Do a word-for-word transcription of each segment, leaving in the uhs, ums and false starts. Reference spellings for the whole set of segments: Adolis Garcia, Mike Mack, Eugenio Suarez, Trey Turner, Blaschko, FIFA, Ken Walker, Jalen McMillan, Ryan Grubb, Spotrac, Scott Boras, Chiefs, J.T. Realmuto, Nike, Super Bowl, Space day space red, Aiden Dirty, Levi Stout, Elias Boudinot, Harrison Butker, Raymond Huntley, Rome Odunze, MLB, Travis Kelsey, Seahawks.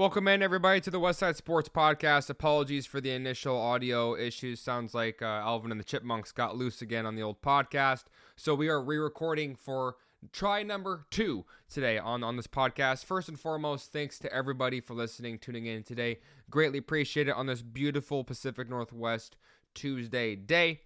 Welcome in, everybody, to the Westside Sports Podcast. Apologies for the initial audio issues. Sounds like uh, Alvin and the Chipmunks got loose again on the old podcast. So we are re-recording for try number two today on, on this podcast. First and foremost, thanks to everybody for listening, tuning in today. Greatly appreciate it on this beautiful Pacific Northwest Tuesday day.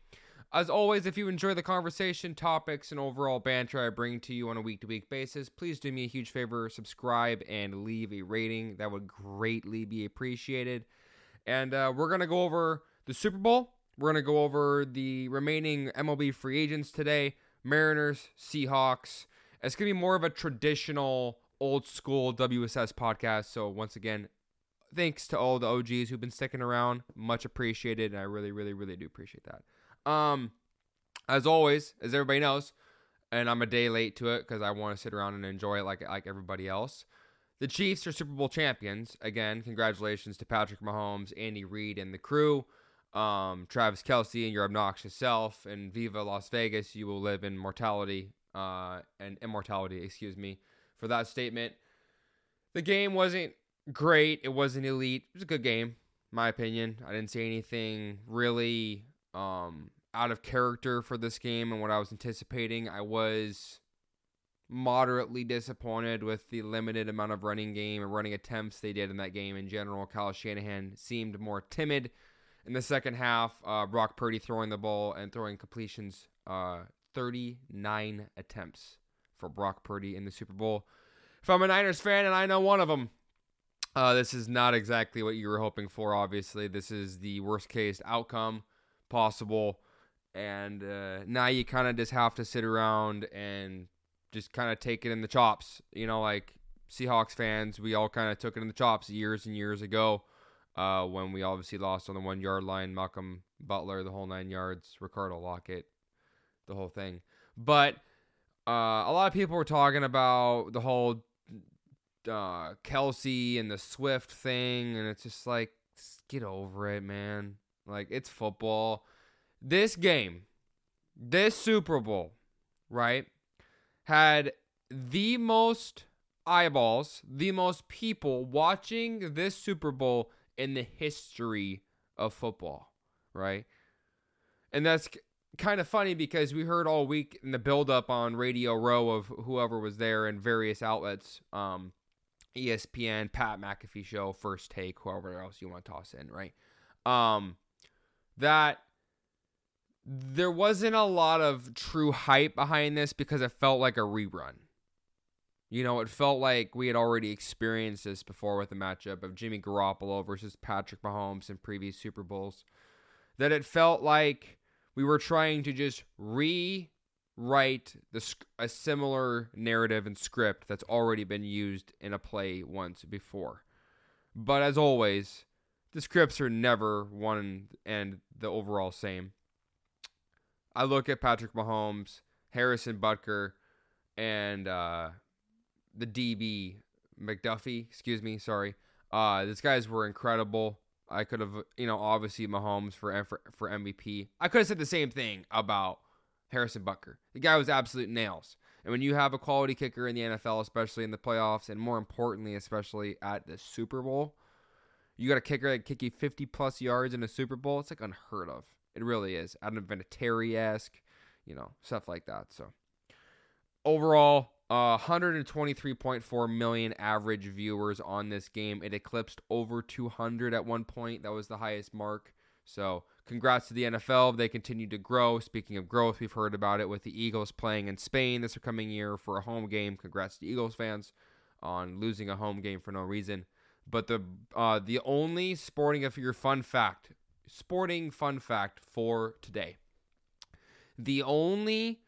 As always, if you enjoy the conversation, topics, and overall banter I bring to you on a week-to-week basis, please do me a huge favor, subscribe, and leave a rating. That would greatly be appreciated. And uh, we're going to go over the Super Bowl. We're going to go over the remaining M L B free agents today, Mariners, Seahawks. It's going to be more of a traditional, old-school W S S podcast. So once again, thanks to all the O Gs who've been sticking around. Much appreciated, and I really, really, really do appreciate that. Um, as always, as everybody knows, and I'm a day late to it because I want to sit around and enjoy it like like everybody else. The Chiefs are Super Bowl champions again. Congratulations to Patrick Mahomes, Andy Reid, and the crew. Um, Travis Kelsey and your obnoxious self, and Viva Las Vegas. You will live in mortality, uh, and immortality. Excuse me for that statement. The game wasn't great. It wasn't elite. It was a good game, in my opinion. I didn't see anything really Um, out of character for this game and what I was anticipating. I was moderately disappointed with the limited amount of running game and running attempts they did in that game in general. Kyle Shanahan seemed more timid in the second half. Uh, Brock Purdy throwing the ball and throwing completions. Uh, thirty-nine attempts for Brock Purdy in the Super Bowl. If I'm a Niners fan, and I know one of them, uh, this is not exactly what you were hoping for, obviously. This is the worst case outcome possible, and uh, now you kind of just have to sit around and just kind of take it in the chops. You know, like Seahawks fans, we all kind of took it in the chops years and years ago uh, when we obviously lost on the one-yard line. Malcolm Butler, the whole nine yards, Ricardo Lockett, the whole thing. But uh, a lot of people were talking about the whole uh, Kelsey and the Swift thing, and it's just like, just get over it, man. Like, it's football. This game, this Super Bowl, right, had the most eyeballs, the most people watching this Super Bowl in the history of football, right? And that's c- kind of funny because we heard all week in the buildup on Radio Row of whoever was there and various outlets, um, E S P N, Pat McAfee Show, First Take, whoever else you want to toss in, right? Um... that there wasn't a lot of true hype behind this because it felt like a rerun. You know, it felt like we had already experienced this before with the matchup of Jimmy Garoppolo versus Patrick Mahomes in previous Super Bowls. That it felt like we were trying to just rewrite the, a similar narrative and script that's already been used in a play once before. But as always, the scripts are never one and the overall same. I look at Patrick Mahomes, Harrison Butker, and uh, the D B, McDuffie, excuse me, sorry. Uh, these guys were incredible. I could have, you know, obviously Mahomes for, for, for M V P. I could have said the same thing about Harrison Butker. The guy was absolute nails. And when you have a quality kicker in the N F L, especially in the playoffs, and more importantly, especially at the Super Bowl, you got a kicker that kick you fifty-plus yards in a Super Bowl. It's, like, unheard of. It really is. Adam Vinatieri-esque, you know, stuff like that. So, overall, uh, one hundred twenty-three point four million average viewers on this game. It eclipsed over two hundred at one point. That was the highest mark. So, congrats to the N F L. They continue to grow. Speaking of growth, we've heard about it with the Eagles playing in Spain this coming year for a home game. Congrats to Eagles fans on losing a home game for no reason. But the uh, the only sporting of your fun fact, sporting fun fact for today, the only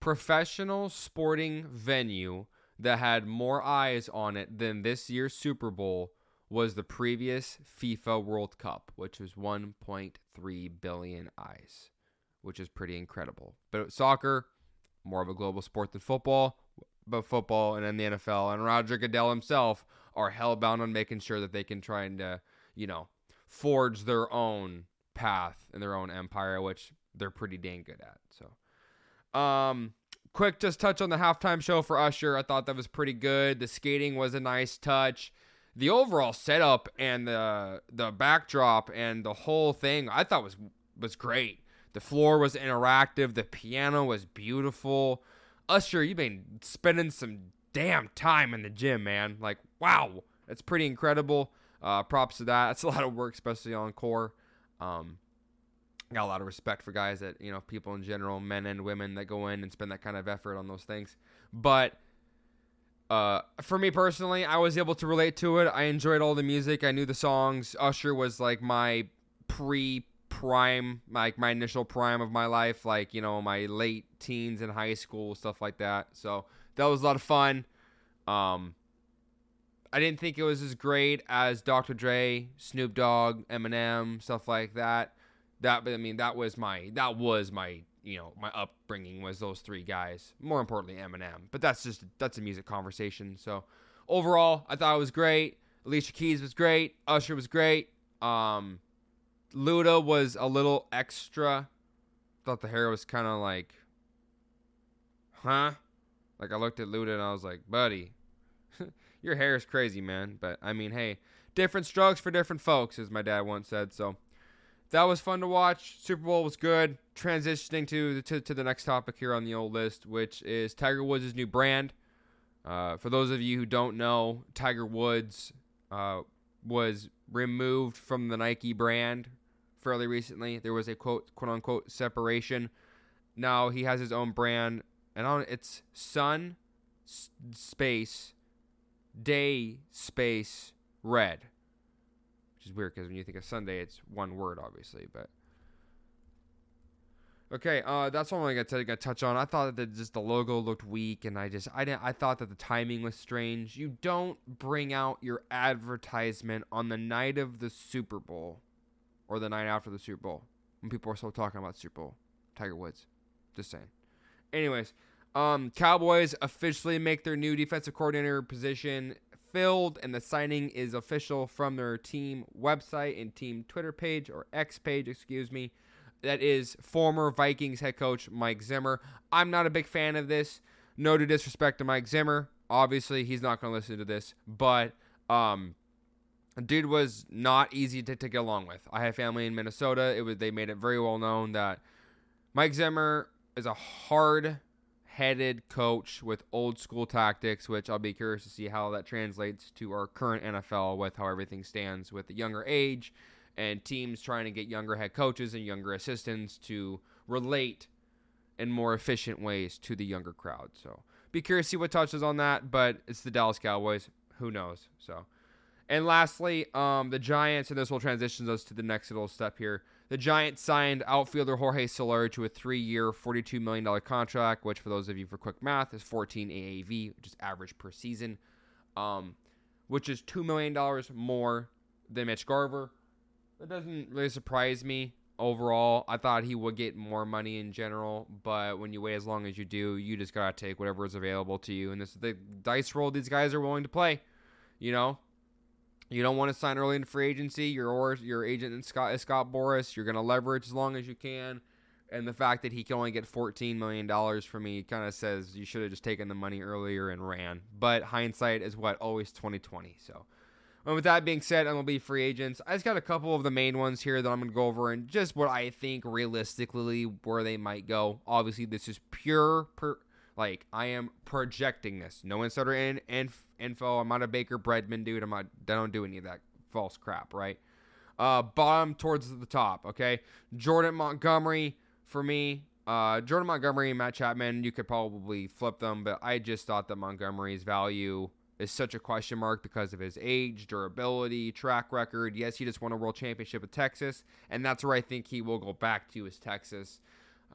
professional sporting venue that had more eyes on it than this year's Super Bowl was the previous FIFA World Cup, which was one point three billion eyes, which is pretty incredible. But soccer, more of a global sport than football, but football and then the N F L and Roger Goodell himself are hellbound on making sure that they can try and, uh, you know, forge their own path and their own empire, which they're pretty dang good at. So, um, quick, just touch on the halftime show for Usher. I thought that was pretty good. The skating was a nice touch. the overall setup and the the backdrop and the whole thing, I thought was was great. The floor was interactive. The piano was beautiful. Usher, you've been spending some damn time in the gym, man. Like, wow, that's pretty incredible. Uh, props to that. That's a lot of work, especially on core. Um, got a lot of respect for guys that, you know, people in general, men and women, that go in and spend that kind of effort on those things. But uh, for me personally, I was able to relate to it. I enjoyed all the music. I knew the songs. Usher was like my pre prime, like my initial prime of my life, like, you know, my late teens in high school, stuff like that. So that was a lot of fun. Um, I didn't think it was as great as Doctor Dre, Snoop Dogg, Eminem, stuff like that. That, I mean, that was my, that was my, you know, my upbringing was those three guys. More importantly, Eminem. But that's just, that's a music conversation. So overall, I thought it was great. Alicia Keys was great. Usher was great. Um, Luda was a little extra. Thought the hair was kind of like, huh? Like, I looked at Luda and I was like, buddy, your hair is crazy, man. But, I mean, hey, different strokes for different folks, as my dad once said. So, that was fun to watch. Super Bowl was good. Transitioning to the, to, to the next topic here on the old list, which is Tiger Woods' new brand. Uh, for those of you who don't know, Tiger Woods uh, was removed from the Nike brand fairly recently. There was a quote, quote unquote separation. Now he has his own brand, and on it's Sun Space Day Space Red, which is weird because when you think of Sunday, it's one word, obviously. But okay, uh, that's all I'm gonna, t- gonna touch on. I thought that just the logo looked weak, and I just I didn't I thought that the timing was strange. You don't bring out your advertisement on the night of the Super Bowl, or the night after the Super Bowl, when people are still talking about Super Bowl. Tiger Woods, just saying. Anyways, um, Cowboys officially make their new defensive coordinator position filled, and the signing is official from their team website and team Twitter page, or X page, excuse me. That is former Vikings head coach Mike Zimmer. I'm not a big fan of this. No disrespect to Mike Zimmer. Obviously, he's not going to listen to this, but um, dude was not easy to, to get along with. I have family in Minnesota. It was they made it very well known that Mike Zimmer is a hard-headed coach with old-school tactics, which I'll be curious to see how that translates to our current N F L with how everything stands with the younger age and teams trying to get younger head coaches and younger assistants to relate in more efficient ways to the younger crowd. So be curious to see what touches on that, but it's the Dallas Cowboys. Who knows? So, and lastly, um, the Giants, and this will transition us to the next little step here. The Giants signed outfielder Jorge Soler to a three-year, forty-two million dollars contract, which for those of you for quick math is fourteen A A V, which is average per season, um, which is two million dollars more than Mitch Garver. That doesn't really surprise me overall. I thought he would get more money in general, but when you wait as long as you do, you just got to take whatever is available to you. And this is the dice roll these guys are willing to play, you know? You don't want to sign early in free agency. Your or your agent is Scott, is Scott Boras. You're going to leverage as long as you can. And the fact that he can only get fourteen million dollars from me kind of says you should have just taken the money earlier and ran. But hindsight is what? Always twenty twenty. So, and with that being said, I'm going to be free agents. I just got a couple of the main ones here that I'm going to go over and just what I think realistically where they might go. Obviously, this is pure, per, like, I am projecting this. No insider in and info. I'm not a Baker Breadman dude. I'm not, I don't do any of that false crap, right? Uh, bottom towards the top, okay? Jordan Montgomery for me. Uh, Jordan Montgomery and Matt Chapman, you could probably flip them, but I just thought that Montgomery's value is such a question mark because of his age, durability, track record. Yes, he just won a world championship with Texas, and that's where I think he will go back to is Texas.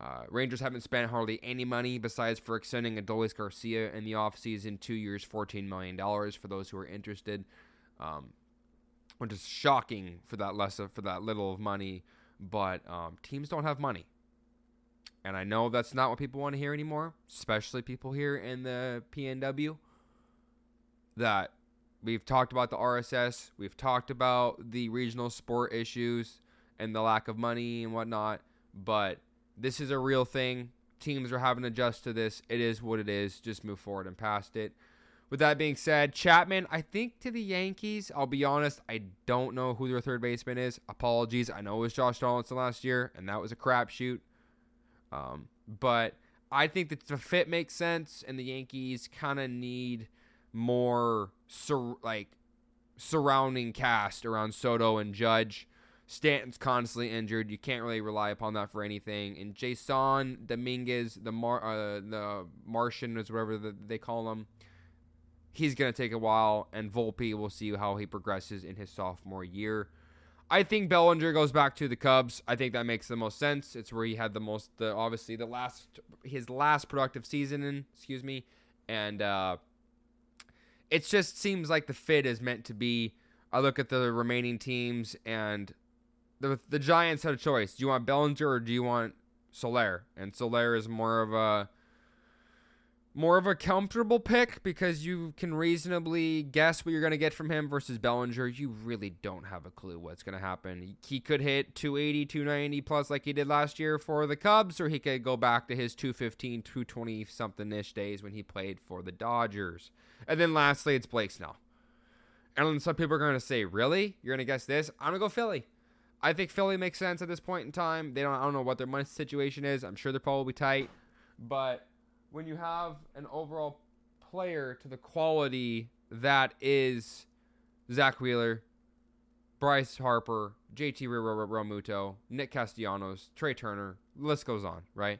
Uh, Rangers haven't spent hardly any money besides for extending Adolis Garcia in the offseason, two years, fourteen million dollars for those who are interested, um, which is shocking for that less of, for that little of money. But um, teams don't have money, and I know that's not what people want to hear anymore, especially people here in the P N W. That we've talked about the R S S, we've talked about the regional sport issues and the lack of money and whatnot, but this is a real thing. Teams are having to adjust to this. It is what it is. Just move forward and past it. With that being said, Chapman, I think to the Yankees, I'll be honest, I don't know who their third baseman is. Apologies. I know it was Josh Donaldson last year, and that was a crapshoot. Um, but I think that the fit makes sense, and the Yankees kind of need more sur- like surrounding cast around Soto and Judge. Stanton's constantly injured. You can't really rely upon that for anything. And Jason Dominguez, the Mar- uh, the Martian is whatever the, they call him, he's going to take a while. And Volpe, we'll see how he progresses in his sophomore year. I think Bellinger goes back to the Cubs. I think that makes the most sense. It's where he had the most, the, obviously, the last his last productive season in, excuse me. And uh, it just seems like the fit is meant to be. I look at the remaining teams and The the Giants had a choice. Do you want Bellinger or do you want Soler? And Soler is more of a more of a comfortable pick because you can reasonably guess what you're going to get from him versus Bellinger. You really don't have a clue what's going to happen. He could hit two eighty, two ninety plus like he did last year for the Cubs, or he could go back to his two fifteen, two twenty something-ish days when he played for the Dodgers. And then lastly, it's Blake Snell. And then some people are going to say, really? You're going to guess this? I'm going to go Philly. I think Philly makes sense at this point in time. They don't. I don't know what their money situation is. I'm sure they're probably tight. But when you have an overall player to the quality that is Zach Wheeler, Bryce Harper, J T Realmuto, Nick Castellanos, Trey Turner, the list goes on, right?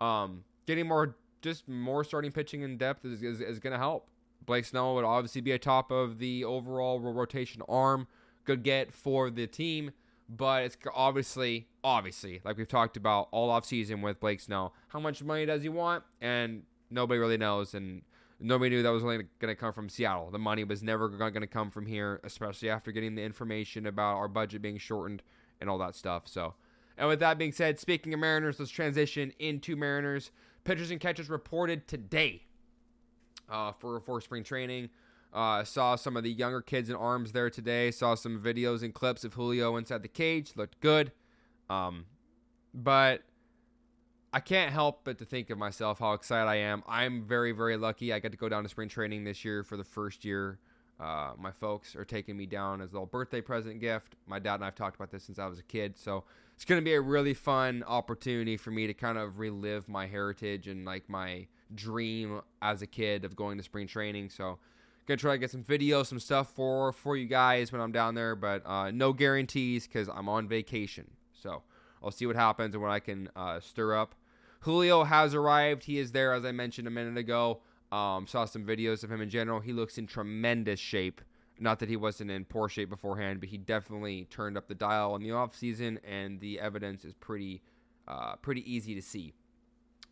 Um, getting more, just more starting pitching in depth is, is, is going to help. Blake Snell would obviously be atop of the overall rotation arm. Good get for the team. But it's obviously, obviously, like we've talked about all offseason with Blake Snell, how much money does he want? And nobody really knows. And nobody knew that was only going to come from Seattle. The money was never going to come from here, especially after getting the information about our budget being shortened and all that stuff. So, and with that being said, speaking of Mariners, let's transition into Mariners. Pitchers and catchers reported today uh, for, for spring training. Uh, saw some of the younger kids in arms there today. Saw some videos and clips of Julio inside the cage. Looked good. Um, but I can't help but to think of myself how excited I am. I'm very, very lucky. I got to go down to spring training this year for the first year. Uh, my folks are taking me down as a little birthday present gift. My dad and I have talked about this since I was a kid. So it's going to be a really fun opportunity for me to kind of relive my heritage and like my dream as a kid of going to spring training. So gonna try to get some videos, some stuff for for you guys when I'm down there, but uh, no guarantees because I'm on vacation. So I'll see what happens and what I can uh, stir up. Julio has arrived. He is there, as I mentioned a minute ago. Um, saw some videos of him in general. He looks in tremendous shape. Not that he wasn't in poor shape beforehand, but he definitely turned up the dial in the offseason, and the evidence is pretty, uh, pretty easy to see.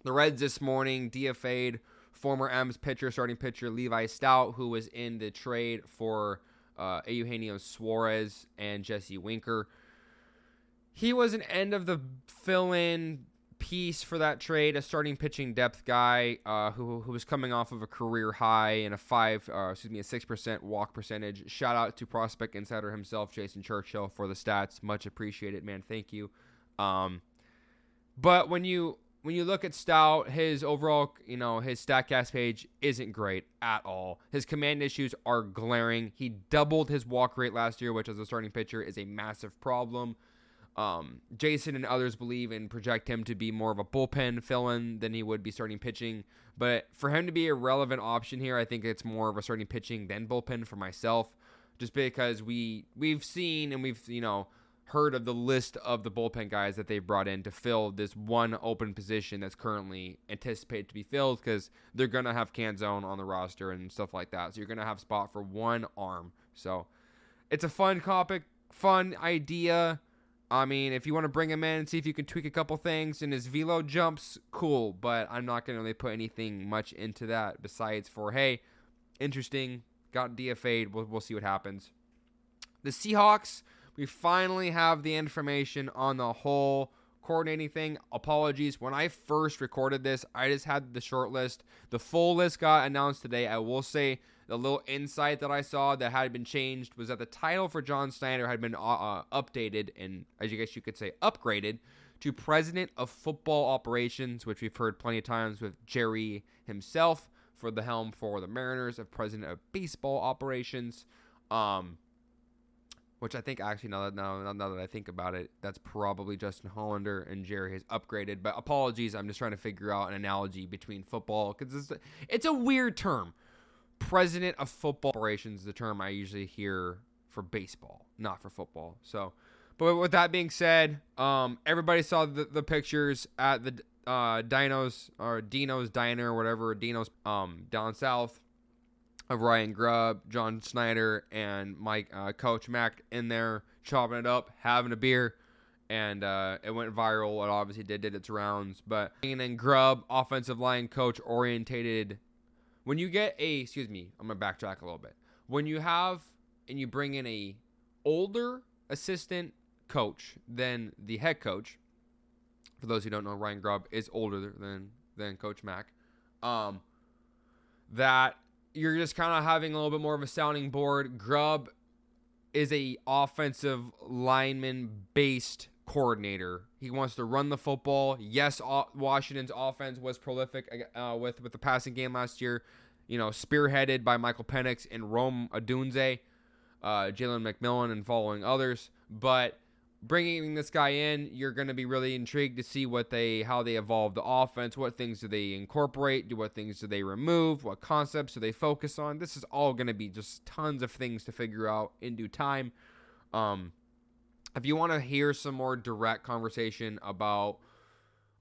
The Reds this morning D F A'd former M's pitcher, starting pitcher Levi Stout, who was in the trade for uh, Eugenio Suarez and Jesse Winker. He was an end of the fill-in piece for that trade, a starting pitching depth guy uh, who who was coming off of a career high and a five, uh, excuse me, a six percent walk percentage. Shout out to Prospect Insider himself, Jason Churchill, for the stats. Much appreciated, man. Thank you. Um, but when you When you look at Stout, his overall, you know, his Statcast page isn't great at all. His command issues are glaring. He doubled his walk rate last year, which as a starting pitcher is a massive problem. Um, Jason and others believe and project him to be more of a bullpen fill-in than he would be starting pitching. But for him to be a relevant option here, I think it's more of a starting pitching than bullpen for myself, just because we we've seen and we've, you know, heard of the list of the bullpen guys that they've brought in to fill this one open position that's currently anticipated to be filled because they're going to have Canzone on the roster and stuff like that. So you're going to have spot for one arm. So it's a fun topic, fun idea. I mean, if you want to bring him in and see if you can tweak a couple things and his velo jumps, cool. But I'm not going to really put anything much into that besides for, hey, interesting, got D F A'd. We'll, we'll see what happens. The Seahawks, we finally have the information on the whole coordinating thing. Apologies. When I first recorded this, I just had the short list. The full list got announced today. I will say the little insight that I saw that had been changed was that the title for John Schneider had been uh, updated and, as you guess you could say, upgraded to President of Football Operations, which we've heard plenty of times with Jerry himself. for the helm for the Mariners of president of baseball operations, um, which I think actually now that now, now that I think about it, that's probably Justin Hollander, and Jerry has upgraded. But apologies, I'm just trying to figure out an analogy between football because it's, it's a weird term. President of football operations is the term I usually hear for baseball, not for football. So, but with that being said, um, everybody saw the, the pictures at the uh, Dino's or Dino's Diner or whatever, Dino's um, down south, of Ryan Grubb, John Schneider, and Mike uh, Coach Mack in there chopping it up, having a beer, and uh, it went viral. It obviously did, did its rounds, but and then Grubb, offensive line coach, orientated. When you get a, excuse me, I'm gonna backtrack a little bit. When you have and you bring in a older assistant coach than the head coach, for those who don't know, Ryan Grubb is older than than Coach Mack. Um, that. You're just kind of having a little bit more of a sounding board. Grubb is a offensive lineman-based coordinator. He wants to run the football. Yes, Washington's offense was prolific uh, with, with the passing game last year, you know, spearheaded by Michael Penix and Rome Odunze, uh, Jalen McMillan, and following others. But bringing this guy in, you're going to be really intrigued to see what they, how they evolve the offense. What things do they incorporate? Do what things do they remove? What concepts do they focus on? This is all going to be just tons of things to figure out in due time. Um, if you want to hear some more direct conversation about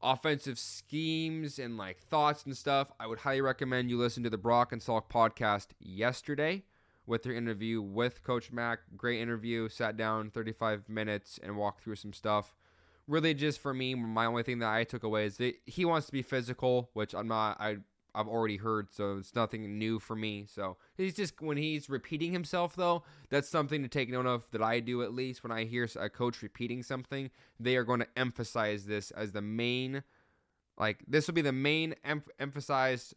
offensive schemes and like thoughts and stuff, I would highly recommend you listen to the Brock and Salk podcast yesterday. With their interview with Coach Mack. Great interview. Sat down thirty-five minutes and walked through some stuff. Really just for me, my only thing that I took away is that he wants to be physical, which I'm not, I, I've already heard, so it's nothing new for me. So he's just, when he's repeating himself though, that's something to take note of that I do at least. When I hear a coach repeating something, they are going to emphasize this as the main, like this will be the main em- emphasized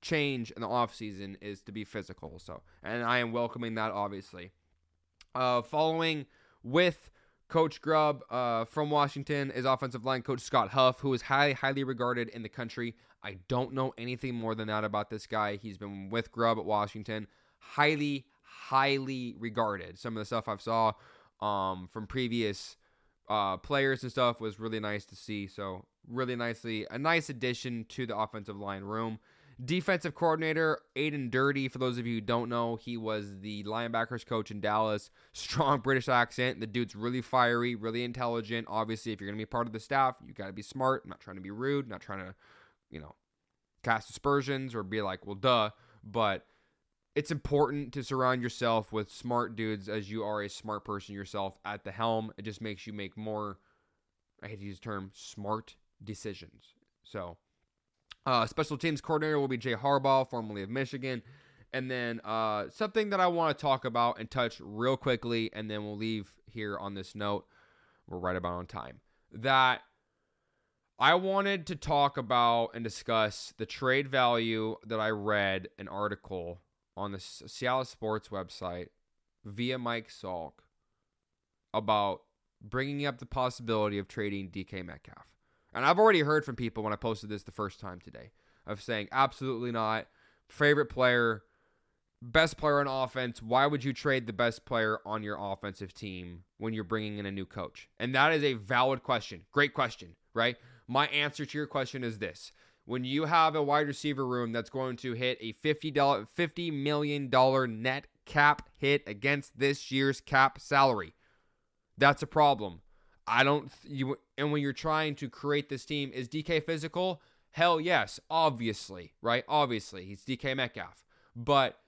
change in the offseason is to be physical. So, and I am welcoming that obviously. Uh, following with Coach Grubb uh, from Washington is offensive line coach Scott Huff, who is highly, highly regarded in the country. I don't know anything more than that about this guy. He's been with Grubb at Washington. Highly, highly regarded. Some of the stuff I've saw um, from previous uh, players and stuff was really nice to see. So really nicely, a nice addition to the offensive line room. Defensive coordinator Aiden Dirty, for those of you who don't know, he was the linebackers coach in Dallas. Strong British accent. The dude's really fiery, really intelligent. Obviously, if you're going to be part of the staff, you got to be smart. I'm not trying to be rude. I'm not trying to, you know, cast aspersions or be like, well, duh. But it's important to surround yourself with smart dudes as you are a smart person yourself at the helm. It just makes you make more, I hate to use the term, smart decisions. So, Uh, special teams coordinator will be Jay Harbaugh, formerly of Michigan. And then uh, something that I want to talk about and touch real quickly, and then we'll leave here on this note. We're right about on time. That I wanted to talk about and discuss the trade value that I read an article on the Seattle Sports website via Mike Salk about bringing up the possibility of trading D K Metcalf. And I've already heard from people when I posted this the first time today of saying, absolutely not. Favorite player, best player on offense. Why would you trade the best player on your offensive team when you're bringing in a new coach? And that is a valid question. Great question, right? My answer to your question is this. When you have a wide receiver room that's going to hit a fifty million dollars net cap hit against this year's cap salary, that's a problem. I don't, you, and when you're trying to create this team, is D K physical? Hell yes, obviously, right? Obviously, he's D K Metcalf. But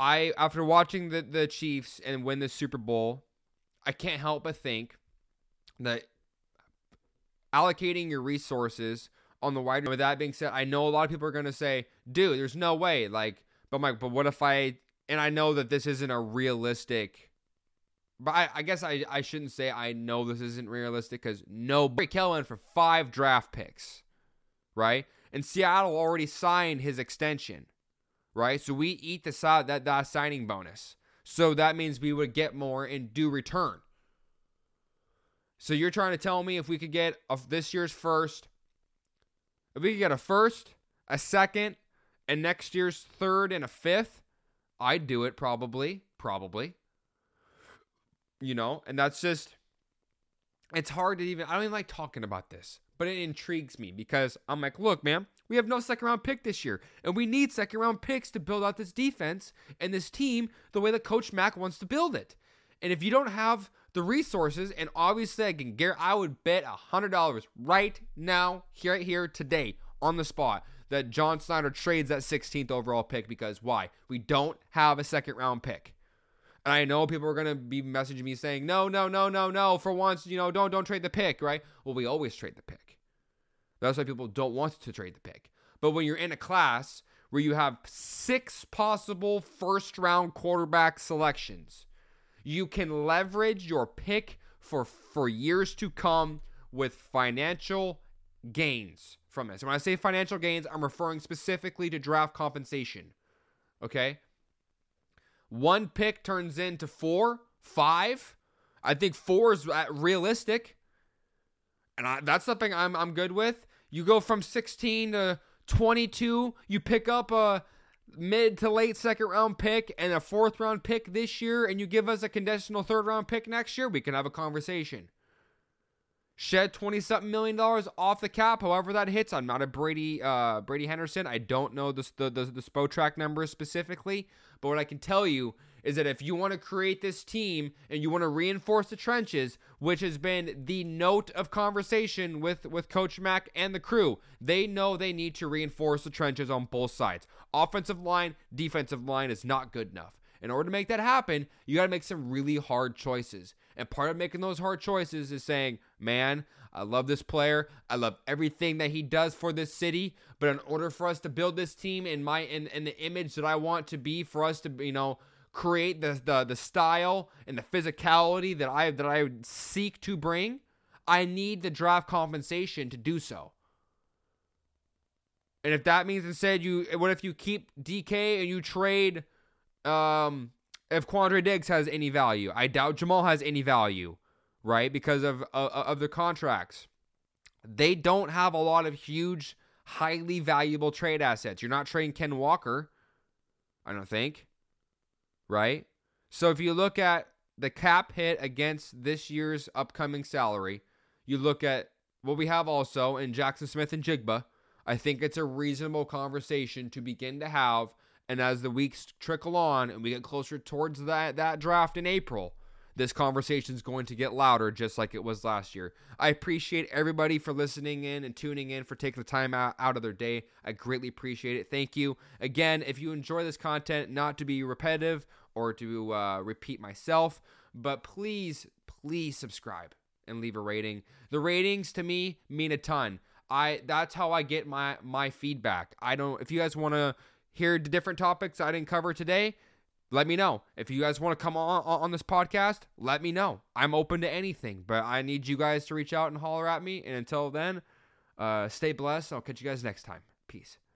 I, after watching the, the Chiefs and win the Super Bowl, I can't help but think that allocating your resources on the wide, with that being said, I know a lot of people are going to say, dude, there's no way. Like, but Mike, but what if I, and I know that this isn't a realistic. But I, I guess I, I shouldn't say I know this isn't realistic because nobody Kellen for five draft picks, right? And Seattle already signed his extension, right? So we eat the side that, that signing bonus. So that means we would get more in due return. So you're trying to tell me if we could get a, this year's first, if we could get a first, a second, and next year's third and a fifth, I'd do it probably, probably. You know, and that's just, it's hard to even, I don't even like talking about this, but it intrigues me because I'm like, look, man, we have no second round pick this year, and we need second round picks to build out this defense and this team the way that Coach Mack wants to build it. And if you don't have the resources, and obviously I can guarantee, I would bet one hundred dollars right now, here, here, today, on the spot, that John Schneider trades that sixteenth overall pick because why? We don't have a second round pick. And I know people are going to be messaging me saying, no, no, no, no, no, for once, you know, don't, don't trade the pick, right? Well, we always trade the pick. That's why people don't want to trade the pick. But when you're in a class where you have six possible first round quarterback selections, you can leverage your pick for, for years to come with financial gains from this. And when I say financial gains, I'm referring specifically to draft compensation. Okay? One pick turns into four, five. I think four is realistic. And I, that's something I'm I'm good with. You go from sixteen to twenty-two. You pick up a mid to late second round pick and a fourth round pick this year, and you give us a conditional third round pick next year, we can have a conversation. Shed twenty something million dollars off the cap, however that hits. I'm not a Brady uh Brady Henderson. I don't know the the the, the Spotrac numbers specifically, but what I can tell you is that if you want to create this team and you want to reinforce the trenches, which has been the note of conversation with, with Coach Mack and the crew, they know they need to reinforce the trenches on both sides. Offensive line, defensive line is not good enough. In order to make that happen, you got to make some really hard choices. And part of making those hard choices is saying, man, I love this player. I love everything that he does for this city. But in order for us to build this team in my in, in the image that I want to be, for us to, you know, create the, the the style and the physicality that I that I would seek to bring, I need the draft compensation to do so. And if that means instead you, what if you keep D K and you trade, um, if Quandre Diggs has any value? I doubt Jamal has any value, right? Because of uh, of their contracts, they don't have a lot of huge, highly valuable trade assets. You're not trading Ken Walker, I don't think. Right? So if you look at the cap hit against this year's upcoming salary, you look at what we have also in Jackson Smith and Jigba, I think it's a reasonable conversation to begin to have. And as the weeks trickle on and we get closer towards that, that draft in April, this conversation is going to get louder just like it was last year. I appreciate everybody for listening in and tuning in, for taking the time out, out of their day. I greatly appreciate it. Thank you. Again, if you enjoy this content, not to be repetitive or to uh, repeat myself, but please, please subscribe and leave a rating. The ratings to me mean a ton. I that's how I get my, my feedback. I don't, if you guys want to hear the different topics I didn't cover today, let me know. If you guys want to come on on this podcast, let me know. I'm open to anything, but I need you guys to reach out and holler at me. And until then, uh, stay blessed. I'll catch you guys next time. Peace.